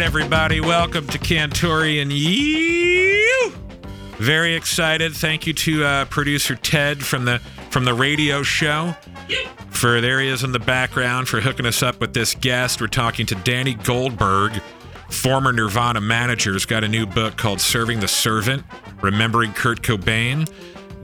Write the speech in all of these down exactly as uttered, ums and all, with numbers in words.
right, everybody, welcome to Cantori and You. Very excited. Thank you to uh, producer Ted from the from the radio show. For there he is in the background for hooking us up with this guest. We're talking to Danny Goldberg, former Nirvana manager, who's got a new book called Serving the Servant, Remembering Kurt Cobain.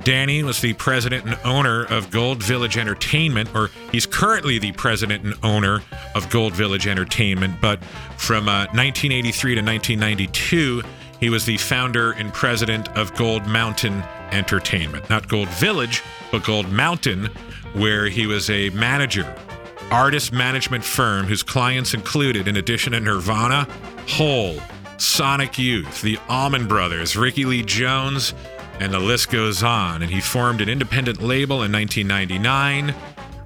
Danny was the president and owner of Gold Village Entertainment, or he's currently the president and owner of Gold Village Entertainment, but from uh, nineteen eighty-three to nineteen ninety-two, he was the founder and president of Gold Mountain Entertainment. Not Gold Village, but Gold Mountain, where he was a manager, artist management firm whose clients included, in addition to Nirvana, Hole, Sonic Youth, the Allman Brothers, Ricky Lee Jones, and the list goes on. And he formed an independent label in nineteen ninety-nine,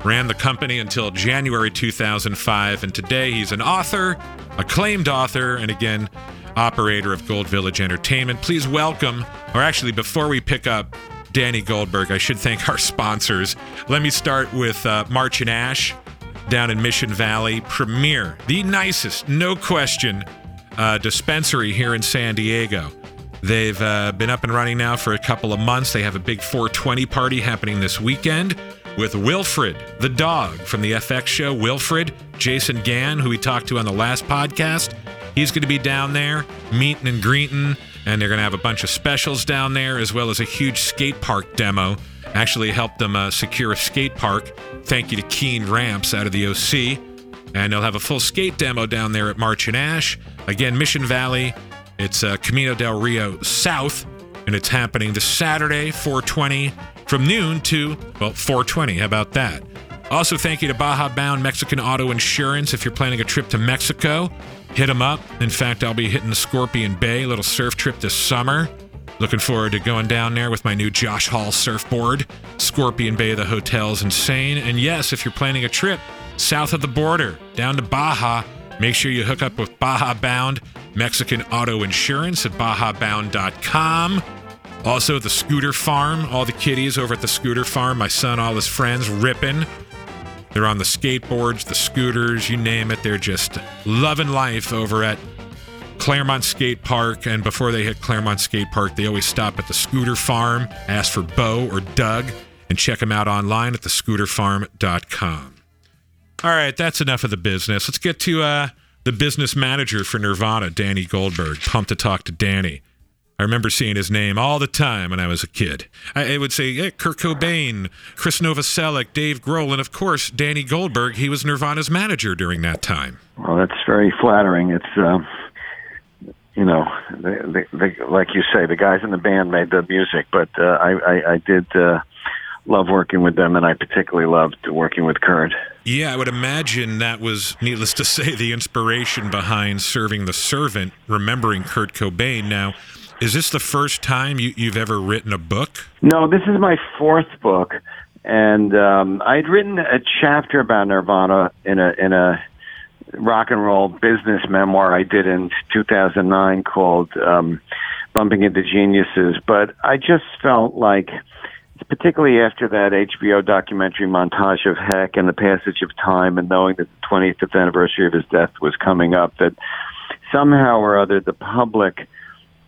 ran the company until January two thousand five, and today he's an author, acclaimed author, and again, operator of Gold Village Entertainment. Please welcome, or actually before we pick up Danny Goldberg, I should thank our sponsors. Let me start with uh, March and Ash down in Mission Valley. Premier, the nicest, no question, uh, dispensary here in San Diego. They've uh, been up and running now for a couple of months. They have a big four twenty party happening this weekend with Wilfred, the dog from the F X show. Wilfred, Jason Gann, who we talked to on the last podcast, he's going to be down there meeting and greeting, and they're going to have a bunch of specials down there as well as a huge skate park demo. Actually helped them uh, secure a skate park. Thank you to Keen Ramps out of the O C. And they'll have a full skate demo down there at March and Ash. Again, Mission Valley. It's uh, Camino del Rio South, and it's happening this Saturday, four twenty, from noon to, well, four twenty. How about that? Also, thank you to Baja Bound Mexican Auto Insurance. If you're planning a trip to Mexico, hit them up. In fact, I'll be hitting the Scorpion Bay, a little surf trip this summer. Looking forward to going down there with my new Josh Hall surfboard. Scorpion Bay, the hotel's insane. And yes, if you're planning a trip south of the border, down to Baja, make sure you hook up with Baja Bound Mexican Auto Insurance at baja bound dot com. Also, the Scooter Farm, all the kiddies over at the Scooter Farm, my son, all his friends, ripping. They're on the skateboards, the scooters, you name it. They're just loving life over at Claremont Skate Park. And before they hit Claremont Skate Park, they always stop at the Scooter Farm, ask for Bo or Doug, and check them out online at the scooter farm dot com. All right, that's enough of the business. Let's get to uh, the business manager for Nirvana, Danny Goldberg. Pumped to talk to Danny. I remember seeing his name all the time when I was a kid. I, I would say, yeah, Kurt Cobain, Chris Novoselic, Dave Grohl, and of course, Danny Goldberg. He was Nirvana's manager during that time. Well, that's very flattering. It's, um, you know, the, the, the, like you say, the guys in the band made the music, but uh, I, I, I did... Uh, Love working with them, and I particularly loved working with Kurt. Yeah, I would imagine that was, needless to say, the inspiration behind Serving the Servant, Remembering Kurt Cobain. Now, is this the first time you, you've ever written a book? No, this is my fourth book, and um, I'd written a chapter about Nirvana in a in a rock and roll business memoir I did in two thousand nine called um, Bumping into Geniuses, but I just felt like, particularly after that H B O documentary Montage of Heck and the passage of time and knowing that the twenty-fifth anniversary of his death was coming up, that somehow or other the public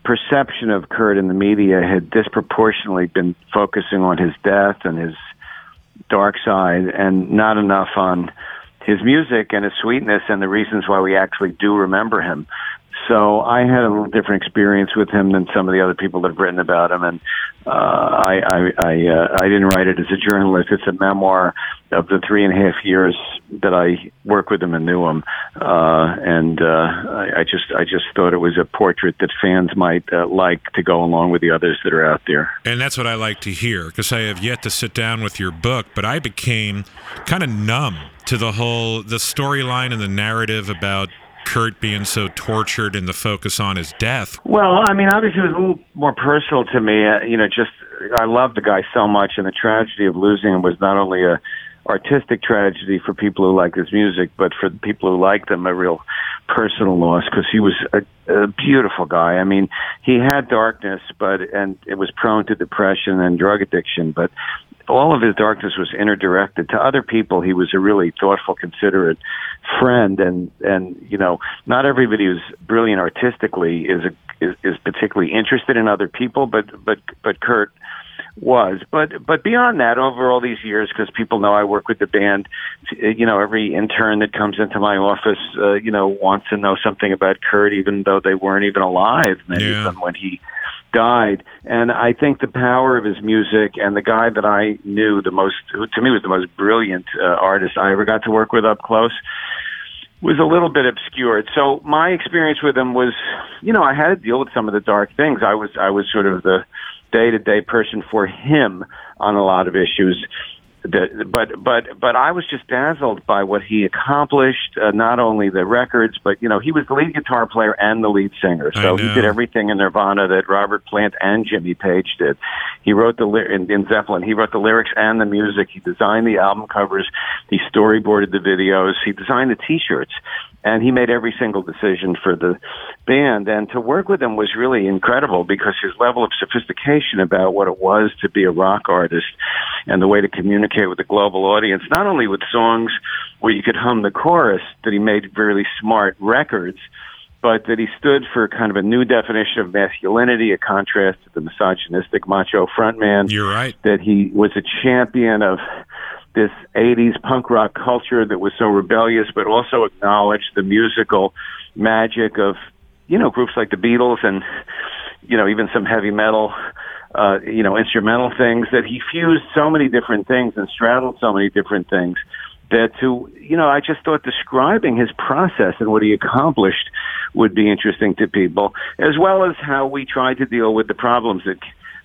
perception of Kurt in the media had disproportionately been focusing on his death and his dark side and not enough on his music and his sweetness and the reasons why we actually do remember him. So I had a little different experience with him than some of the other people that have written about him, and uh, I I I, uh, I didn't write it as a journalist. It's a memoir of the three and a half years that I worked with him and knew him, uh, and uh, I, I just I just thought it was a portrait that fans might uh, like to go along with the others that are out there. And that's what I like to hear, because I have yet to sit down with your book, but I became kind of numb to the whole the storyline and the narrative about Kurt being so tortured and the focus on his death. Well, I mean, obviously it was a little more personal to me. Uh, you know, just I loved the guy so much, and the tragedy of losing him was not only a artistic tragedy for people who like his music, but for the people who like them, a real personal loss, because he was a, a beautiful guy. I mean, he had darkness, but and it was prone to depression and drug addiction, but all of his darkness was inner directed. To other people, he was a really thoughtful, considerate friend, and and you know, not everybody who's brilliant artistically is a, is, is particularly interested in other people, but but but Kurt was. But but beyond that, over all these years, because people know I work with the band, you know, every intern that comes into my office, uh, you know, wants to know something about Kurt, even though they weren't even alive maybe yeah. from when he died. And I think the power of his music, and the guy that I knew the most, who to me was the most brilliant uh, artist I ever got to work with up close, was a little bit obscured. So my experience with him was, you know, I had to deal with some of the dark things. I was I was sort of the day-to-day person for him on a lot of issues, but but but I was just dazzled by what he accomplished, uh, not only the records, but you know, he was the lead guitar player and the lead singer, so he did everything in Nirvana that Robert Plant and Jimmy Page did. He wrote the ly- in, in Zeppelin, he wrote the lyrics and the music, he designed the album covers, he storyboarded the videos, he designed the t-shirts, and he made every single decision for the band. And to work with him was really incredible, because his level of sophistication about what it was to be a rock artist and the way to communicate with a global audience, not only with songs where you could hum the chorus that he made really smart records, but that he stood for kind of a new definition of masculinity, a contrast to the misogynistic macho frontman. You're right. That he was a champion of this eighties punk rock culture that was so rebellious, but also acknowledged the musical magic of, you know, groups like the Beatles and, you know, even some heavy metal, uh, you know, instrumental things, that he fused so many different things and straddled so many different things, that to, you know, I just thought describing his process and what he accomplished would be interesting to people, as well as how we tried to deal with the problems that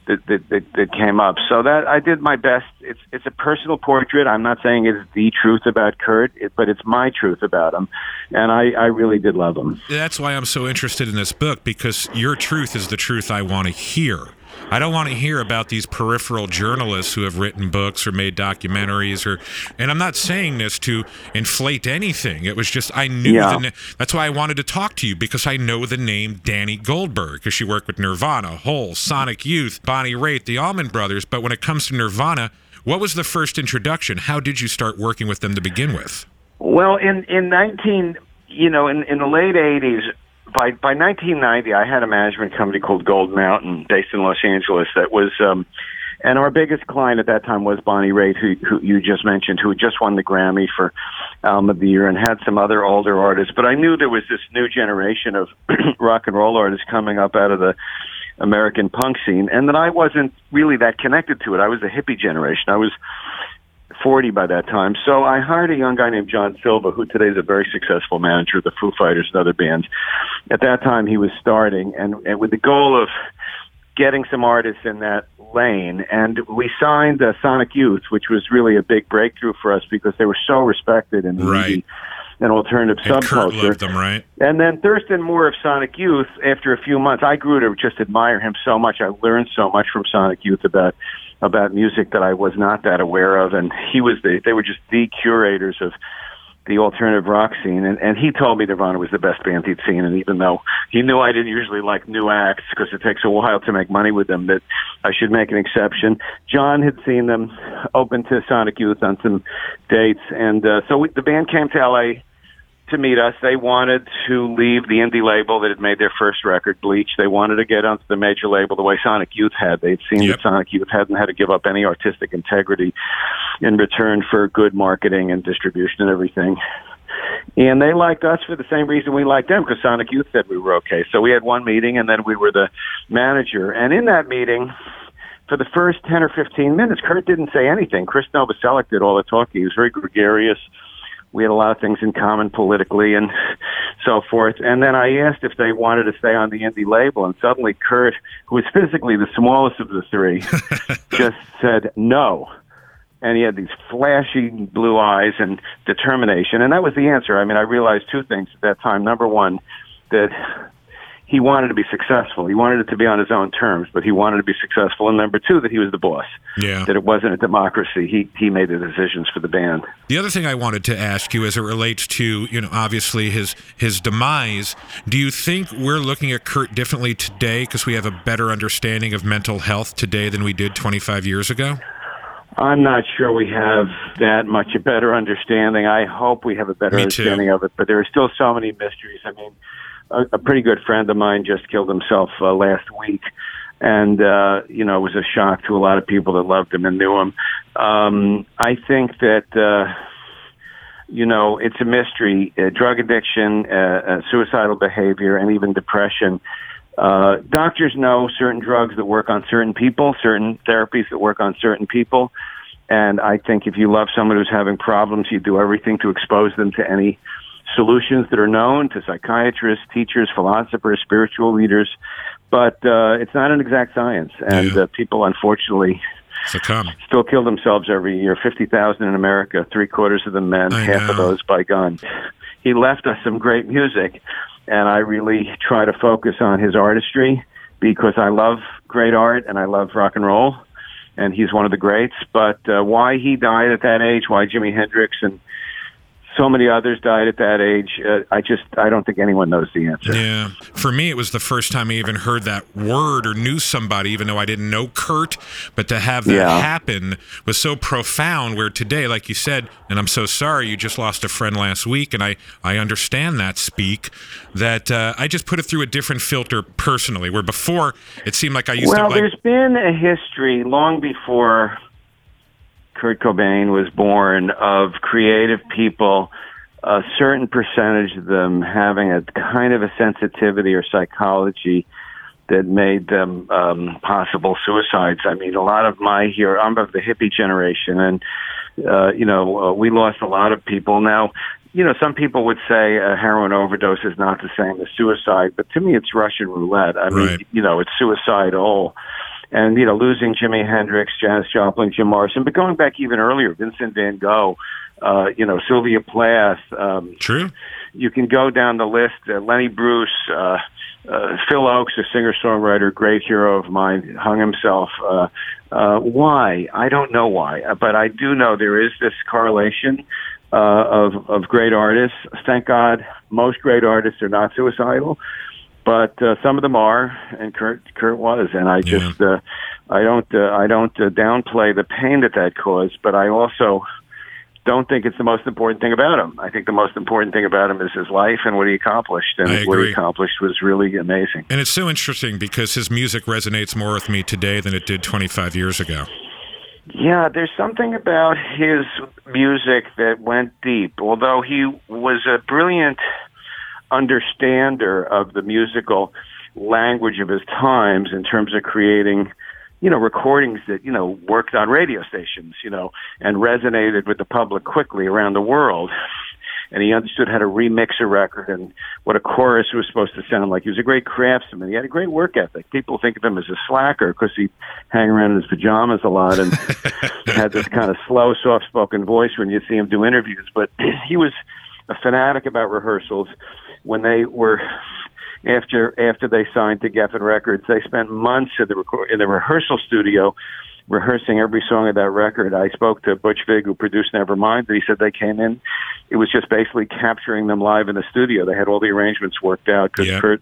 That, that that came up. So that I did my best. It's it's a personal portrait. I'm not saying it's the truth about Kurt, it, but it's my truth about him, and I, I really did love him. That's why I'm so interested in this book, because your truth is the truth I want to hear. I don't want to hear about these peripheral journalists who have written books or made documentaries, or, and I'm not saying this to inflate anything. It was just, I knew, yeah. the na- that's why I wanted to talk to you, because I know the name Danny Goldberg, because she worked with Nirvana, Hole, Sonic Youth, Bonnie Raitt, the Allman Brothers. But when it comes to Nirvana, what was the first introduction? How did you start working with them to begin with? Well, in, in nineteen, you know, in, in the late eighties, By by nineteen ninety, I had a management company called Gold Mountain, based in Los Angeles, that was, um, and our biggest client at that time was Bonnie Raitt, who, who you just mentioned, who had just won the Grammy for Album of the Year, and had some other older artists. But I knew there was this new generation of rock and roll artists coming up out of the American punk scene, and that I wasn't really that connected to it. I was the hippie generation. I was forty by that time. So I hired a young guy named John Silva, who today is a very successful manager of the Foo Fighters and other bands. At that time, he was starting, and, and with the goal of getting some artists in that lane. And we signed uh, Sonic Youth, which was really a big breakthrough for us, because they were so respected in the right. and alternative and subculture. Kurt loved them, right? And then Thurston Moore of Sonic Youth, after a few months, I grew to just admire him so much. I learned so much from Sonic Youth about about music that I was not that aware of, and he was the, they were just the curators of the alternative rock scene, and, and he told me Nirvana was the best band he'd seen, and even though he knew I didn't usually like new acts, because it takes a while to make money with them, that I should make an exception. John had seen them open to Sonic Youth on some dates, and uh, so we, the band came to L A to meet us. They wanted to leave the indie label that had made their first record, Bleach. They wanted to get onto the major label the way Sonic Youth had. They'd seen yep. that Sonic Youth hadn't had to give up any artistic integrity in return for good marketing and distribution and everything. And they liked us for the same reason we liked them, because Sonic Youth said we were okay. So we had one meeting, and then we were the manager. And in that meeting, for the first ten or fifteen minutes, Kurt didn't say anything. Chris Novoselic did all the talking. He was very gregarious. We had a lot of things in common politically and so forth. And then I asked if they wanted to stay on the indie label, and suddenly Kurt, who was physically the smallest of the three, just said no. And he had these flashing blue eyes and determination. And that was the answer. I mean, I realized two things at that time. Number one, that he wanted to be successful. He wanted it to be on his own terms, but he wanted to be successful. And number two, that he was the boss, yeah. that it wasn't a democracy. He he made the decisions for the band. The other thing I wanted to ask you, as it relates to, you know, obviously his, his demise, do you think we're looking at Kurt differently today because we have a better understanding of mental health today than we did twenty-five years ago? I'm not sure we have that much a better understanding. I hope we have a better Me understanding too. of it, but there are still so many mysteries. I mean, a, a pretty good friend of mine just killed himself uh, last week, and, uh, you know, it was a shock to a lot of people that loved him and knew him. Um, I think that, uh, you know, it's a mystery. Uh, drug addiction, uh, uh, suicidal behavior, and even depression. Uh, doctors know certain drugs that work on certain people, certain therapies that work on certain people. And I think if you love someone who's having problems, you do everything to expose them to any solutions that are known to psychiatrists, teachers, philosophers, spiritual leaders. But uh, it's not an exact science. And yeah. uh, people, unfortunately, succumb. still kill themselves every year. fifty thousand in America, three-quarters of them men, I half know. of those by gun. He left us some great music. And I really try to focus on his artistry because I love great art and I love rock and roll, and he's one of the greats. But uh, why he died at that age, why Jimi Hendrix and so many others died at that age, uh, I just, I don't think anyone knows the answer. Yeah. For me, it was the first time I even heard that word or knew somebody, even though I didn't know Kurt, but to have that yeah. happen was so profound, where today, like you said, and I'm so sorry, you just lost a friend last week, and I, I understand that speak, that uh, I just put it through a different filter personally, where before it seemed like I used well, to... Well, there's like, been a history long before Kurt Cobain was born of creative people, a certain percentage of them having a kind of a sensitivity or psychology that made them um, possible suicides. I mean, a lot of my here, I'm of the hippie generation, and, uh, you know, uh, we lost a lot of people. Now, you know, some people would say a heroin overdose is not the same as suicide, but to me it's Russian roulette. I mean, right. you know, it's suicidal. And, you know, losing Jimi Hendrix, Janis Joplin, Jim Morrison, but going back even earlier, Vincent van Gogh, uh, you know, Sylvia Plath. Um, True. You can go down the list. Uh, Lenny Bruce, uh, uh, Phil Oakes, a singer-songwriter, great hero of mine, hung himself. Uh, uh, why? I don't know why, but I do know there is this correlation uh, of, of great artists. Thank God most great artists are not suicidal. But uh, some of them are, and Kurt, Kurt was, and I just, yeah. uh, I don't, uh, I don't uh, downplay the pain that that caused, but I also don't think it's the most important thing about him. I think the most important thing about him is his life and what he accomplished, and what he accomplished was really amazing. And it's so interesting because his music resonates more with me today than it did twenty-five years ago. Yeah, there's something about his music that went deep, although he was a brilliant understander of the musical language of his times in terms of creating, you know, recordings that, you know, worked on radio stations, you know, and resonated with the public quickly around the world. And he understood how to remix a record and what a chorus was supposed to sound like. He was a great craftsman. He had a great work ethic. People think of him as a slacker because he'd hang around in his pajamas a lot and had this kind of slow, soft-spoken voice when you see him do interviews. But he was a fanatic about rehearsals. When they were after after they signed to Geffen Records, they spent months in the record, in the rehearsal studio rehearsing every song of that record. I spoke to Butch Vig, who produced Nevermind, and he said they came in. It was just basically capturing them live in the studio. They had all the arrangements worked out because yeah. Kurt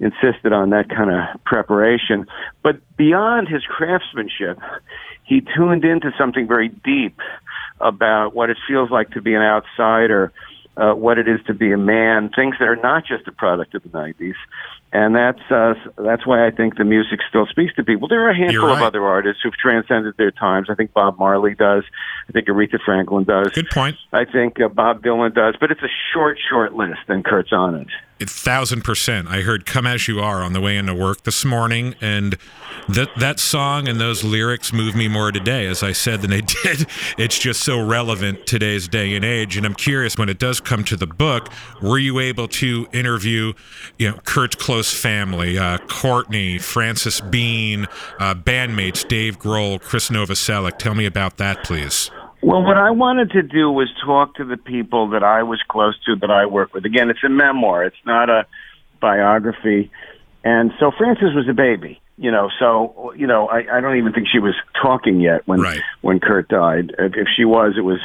insisted on that kind of preparation. But beyond his craftsmanship, he tuned into something very deep about what it feels like to be an outsider. Uh, what it is to be a man, things that are not just a product of the nineties. And that's uh, that's why I think the music still speaks to people. There are a handful right. of other artists who've transcended their times. I think Bob Marley does. I think Aretha Franklin does. Good point. I think uh, Bob Dylan does. But it's a short, short list, and Kurt's on it. A thousand percent. I heard Come As You Are on the way into work this morning, and that that song and those lyrics move me more today, as I said, than they did. It's just so relevant today's day and age, and I'm curious, when it does come to the book, were you able to interview, you know, Kurt's close family, uh, Courtney, Frances Bean, uh, bandmates, Dave Grohl, Chris Novoselic? Tell me about that, please. Well, what I wanted to do was talk to the people that I was close to, that I worked with. Again, it's a memoir. It's not a biography. And so Frances was a baby, you know, so, you know, I, I don't even think she was talking yet when right. when Kurt died. If she was, it was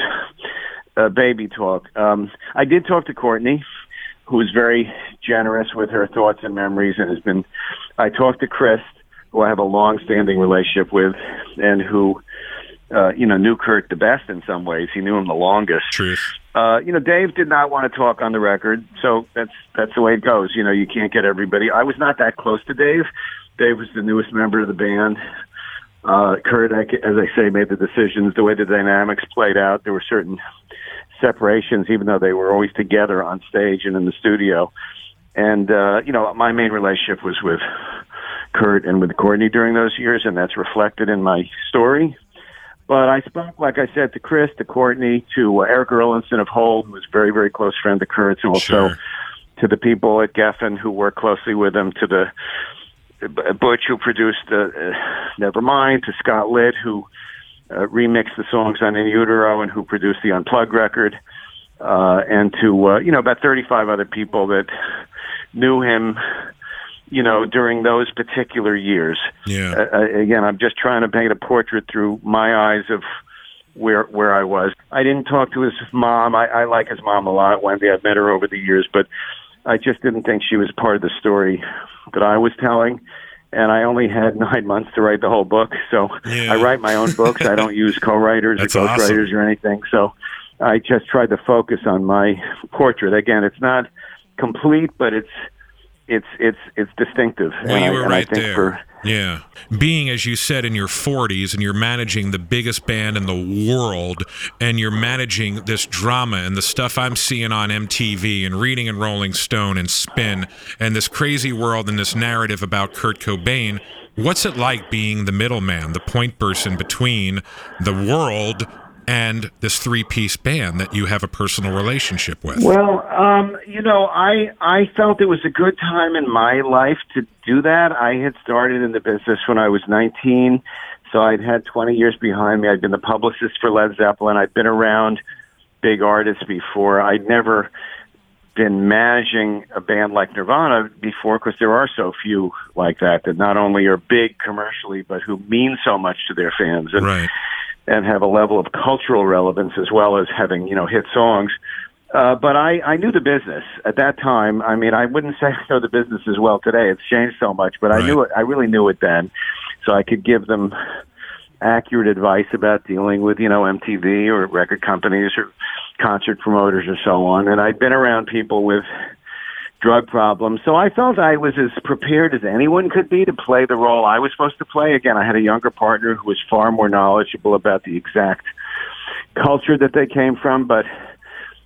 a baby talk. Um, I did talk to Courtney, who was very generous with her thoughts and memories, and has been, I talked to Chris, who I have a long-standing relationship with, and who uh, you know, knew Kurt the best in some ways. He knew him the longest. Truth. Uh, you know, Dave did not want to talk on the record, so that's that's the way it goes. You know, you can't get everybody. I was not that close to Dave. Dave was the newest member of the band. Uh, Kurt, as I say, made the decisions. The way the dynamics played out, there were certain separations, even though they were always together on stage and in the studio. And, uh, you know, my main relationship was with Kurt and with Courtney during those years, and that's reflected in my story. But I spoke, like I said, to Chris, to Courtney, to uh, Eric Erlinson of Hole, who was a very, very close friend of Kurt's, and also sure. to the people at Geffen who worked closely with him, to the uh, Butch who produced uh, uh, Nevermind, to Scott Litt, who uh, remixed the songs on In Utero and who produced the Unplugged record, uh, and to, uh, you know, about thirty-five other people that knew him, you know, during those particular years. Yeah. Uh, again, I'm just trying to paint a portrait through my eyes of where where I was. I didn't talk to his mom. I, I like his mom a lot, Wendy. I've met her over the years, but I just didn't think she was part of the story that I was telling. And I only had nine months to write the whole book, so yeah. I write my own books. I don't use co-writers or ghostwriters awesome. or anything. So I just tried to focus on my portrait. Again, it's not complete, but it's it's it's it's distinctive. Well, and you were I, right I think there. For, yeah. Being, as you said, in your forties, and you're managing the biggest band in the world, and you're managing this drama and the stuff I'm seeing on M T V and reading in Rolling Stone and Spin and this crazy world and this narrative about Kurt Cobain, what's it like being the middleman, the point person between the world and this three-piece band that you have a personal relationship with? Well, um, you know, I I felt it was a good time in my life to do that. I had started in the business when I was nineteen, so I'd had twenty years behind me. I'd been the publicist for Led Zeppelin. I'd been around big artists before. I'd never been managing a band like Nirvana before, because there are so few like that that not only are big commercially, but who mean so much to their fans. And, right. and have a level of cultural relevance as well as having, you know, hit songs. Uh, but I, I knew the business at that time. I mean, I wouldn't say I know the business as well today. It's changed so much, but right. I knew it. I really knew it then. So I could give them accurate advice about dealing with, you know, M T V or record companies or concert promoters or so on. And I'd been around people with drug problems. So I felt I was as prepared as anyone could be to play the role I was supposed to play. Again, I had a younger partner who was far more knowledgeable about the exact culture that they came from, but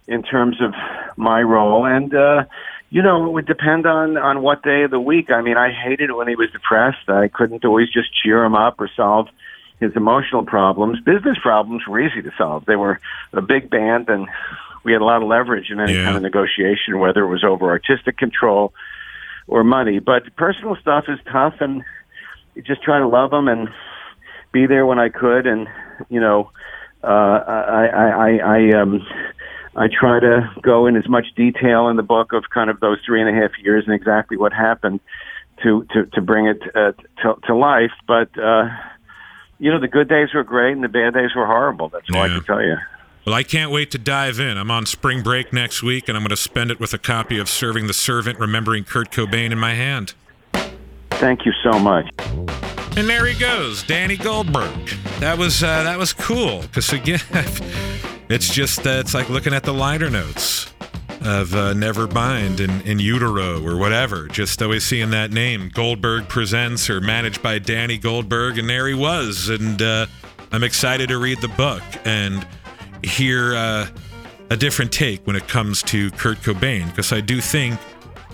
in terms of my role. And, uh, you know, it would depend on, on what day of the week. I mean, I hated when he was depressed. I couldn't always just cheer him up or solve his emotional problems. Business problems were easy to solve. They were a big band, and we had a lot of leverage in any yeah. kind of negotiation, whether it was over artistic control or money. But personal stuff is tough, and you just try to love them and be there when I could. And, you know, uh, I, I, I, I, um, I try to go in as much detail in the book of kind of those three and a half years and exactly what happened to, to, to bring it uh, to, to life. But, uh, you know, the good days were great and the bad days were horrible. That's all yeah. I can tell you. Well, I can't wait to dive in. I'm on spring break next week, and I'm going to spend it with a copy of Serving the Servant, Remembering Kurt Cobain in my hand. Thank you so much. And there he goes, Danny Goldberg. That was uh, that was cool, because again, it's just uh, it's like looking at the liner notes of uh, Nevermind and in, in Utero or whatever. Just always seeing that name, Goldberg Presents, or managed by Danny Goldberg, and there he was. And uh, I'm excited to read the book and hear uh, a different take when it comes to Kurt Cobain, because I do think,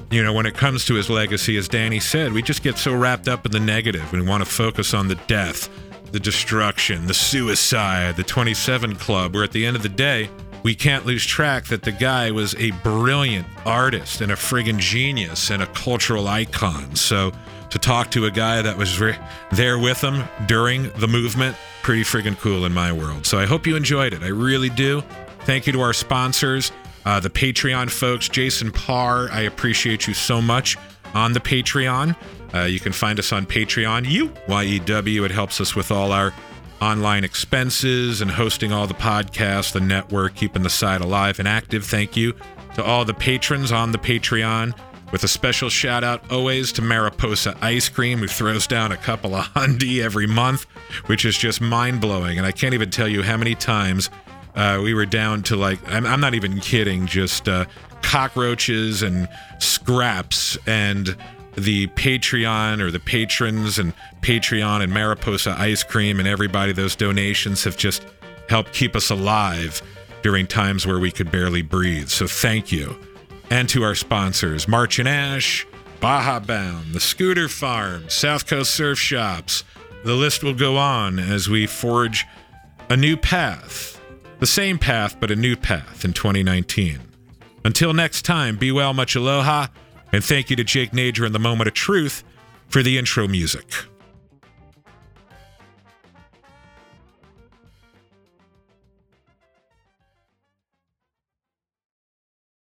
you know, when it comes to his legacy, as Danny said, we just get so wrapped up in the negative and we want to focus on the death, the destruction, the suicide, the twenty-seven Club, where at the end of the day, we can't lose track that the guy was a brilliant artist and a friggin' genius and a cultural icon. So to talk to a guy that was re- there with him during the movement, pretty friggin' cool in my world. So I hope you enjoyed it. I really do. Thank you to our sponsors, uh, the Patreon folks, Jason Parr. I appreciate you so much on the Patreon. Uh, you can find us on Patreon, U Y E W. It helps us with all our online expenses and hosting all the podcasts, the network, keeping the site alive and active. Thank you to all the patrons on the Patreon. with a special shout out always to Mariposa Ice Cream, who throws down a couple of hundy every month, which is just mind blowing. And I can't even tell you how many times uh, we were down to, like, I'm, I'm not even kidding, just uh, cockroaches and scraps, and the Patreon or the patrons and Patreon and Mariposa Ice Cream and everybody, those donations have just helped keep us alive during times where we could barely breathe. So thank you. And to our sponsors, March and Ash, Baja Bound, The Scooter Farm, South Coast Surf Shops. The list will go on as we forge a new path, the same path, but a new path in twenty nineteen. Until next time, be well, much aloha. And thank you to Jake Nager and the Moment of Truth for the intro music.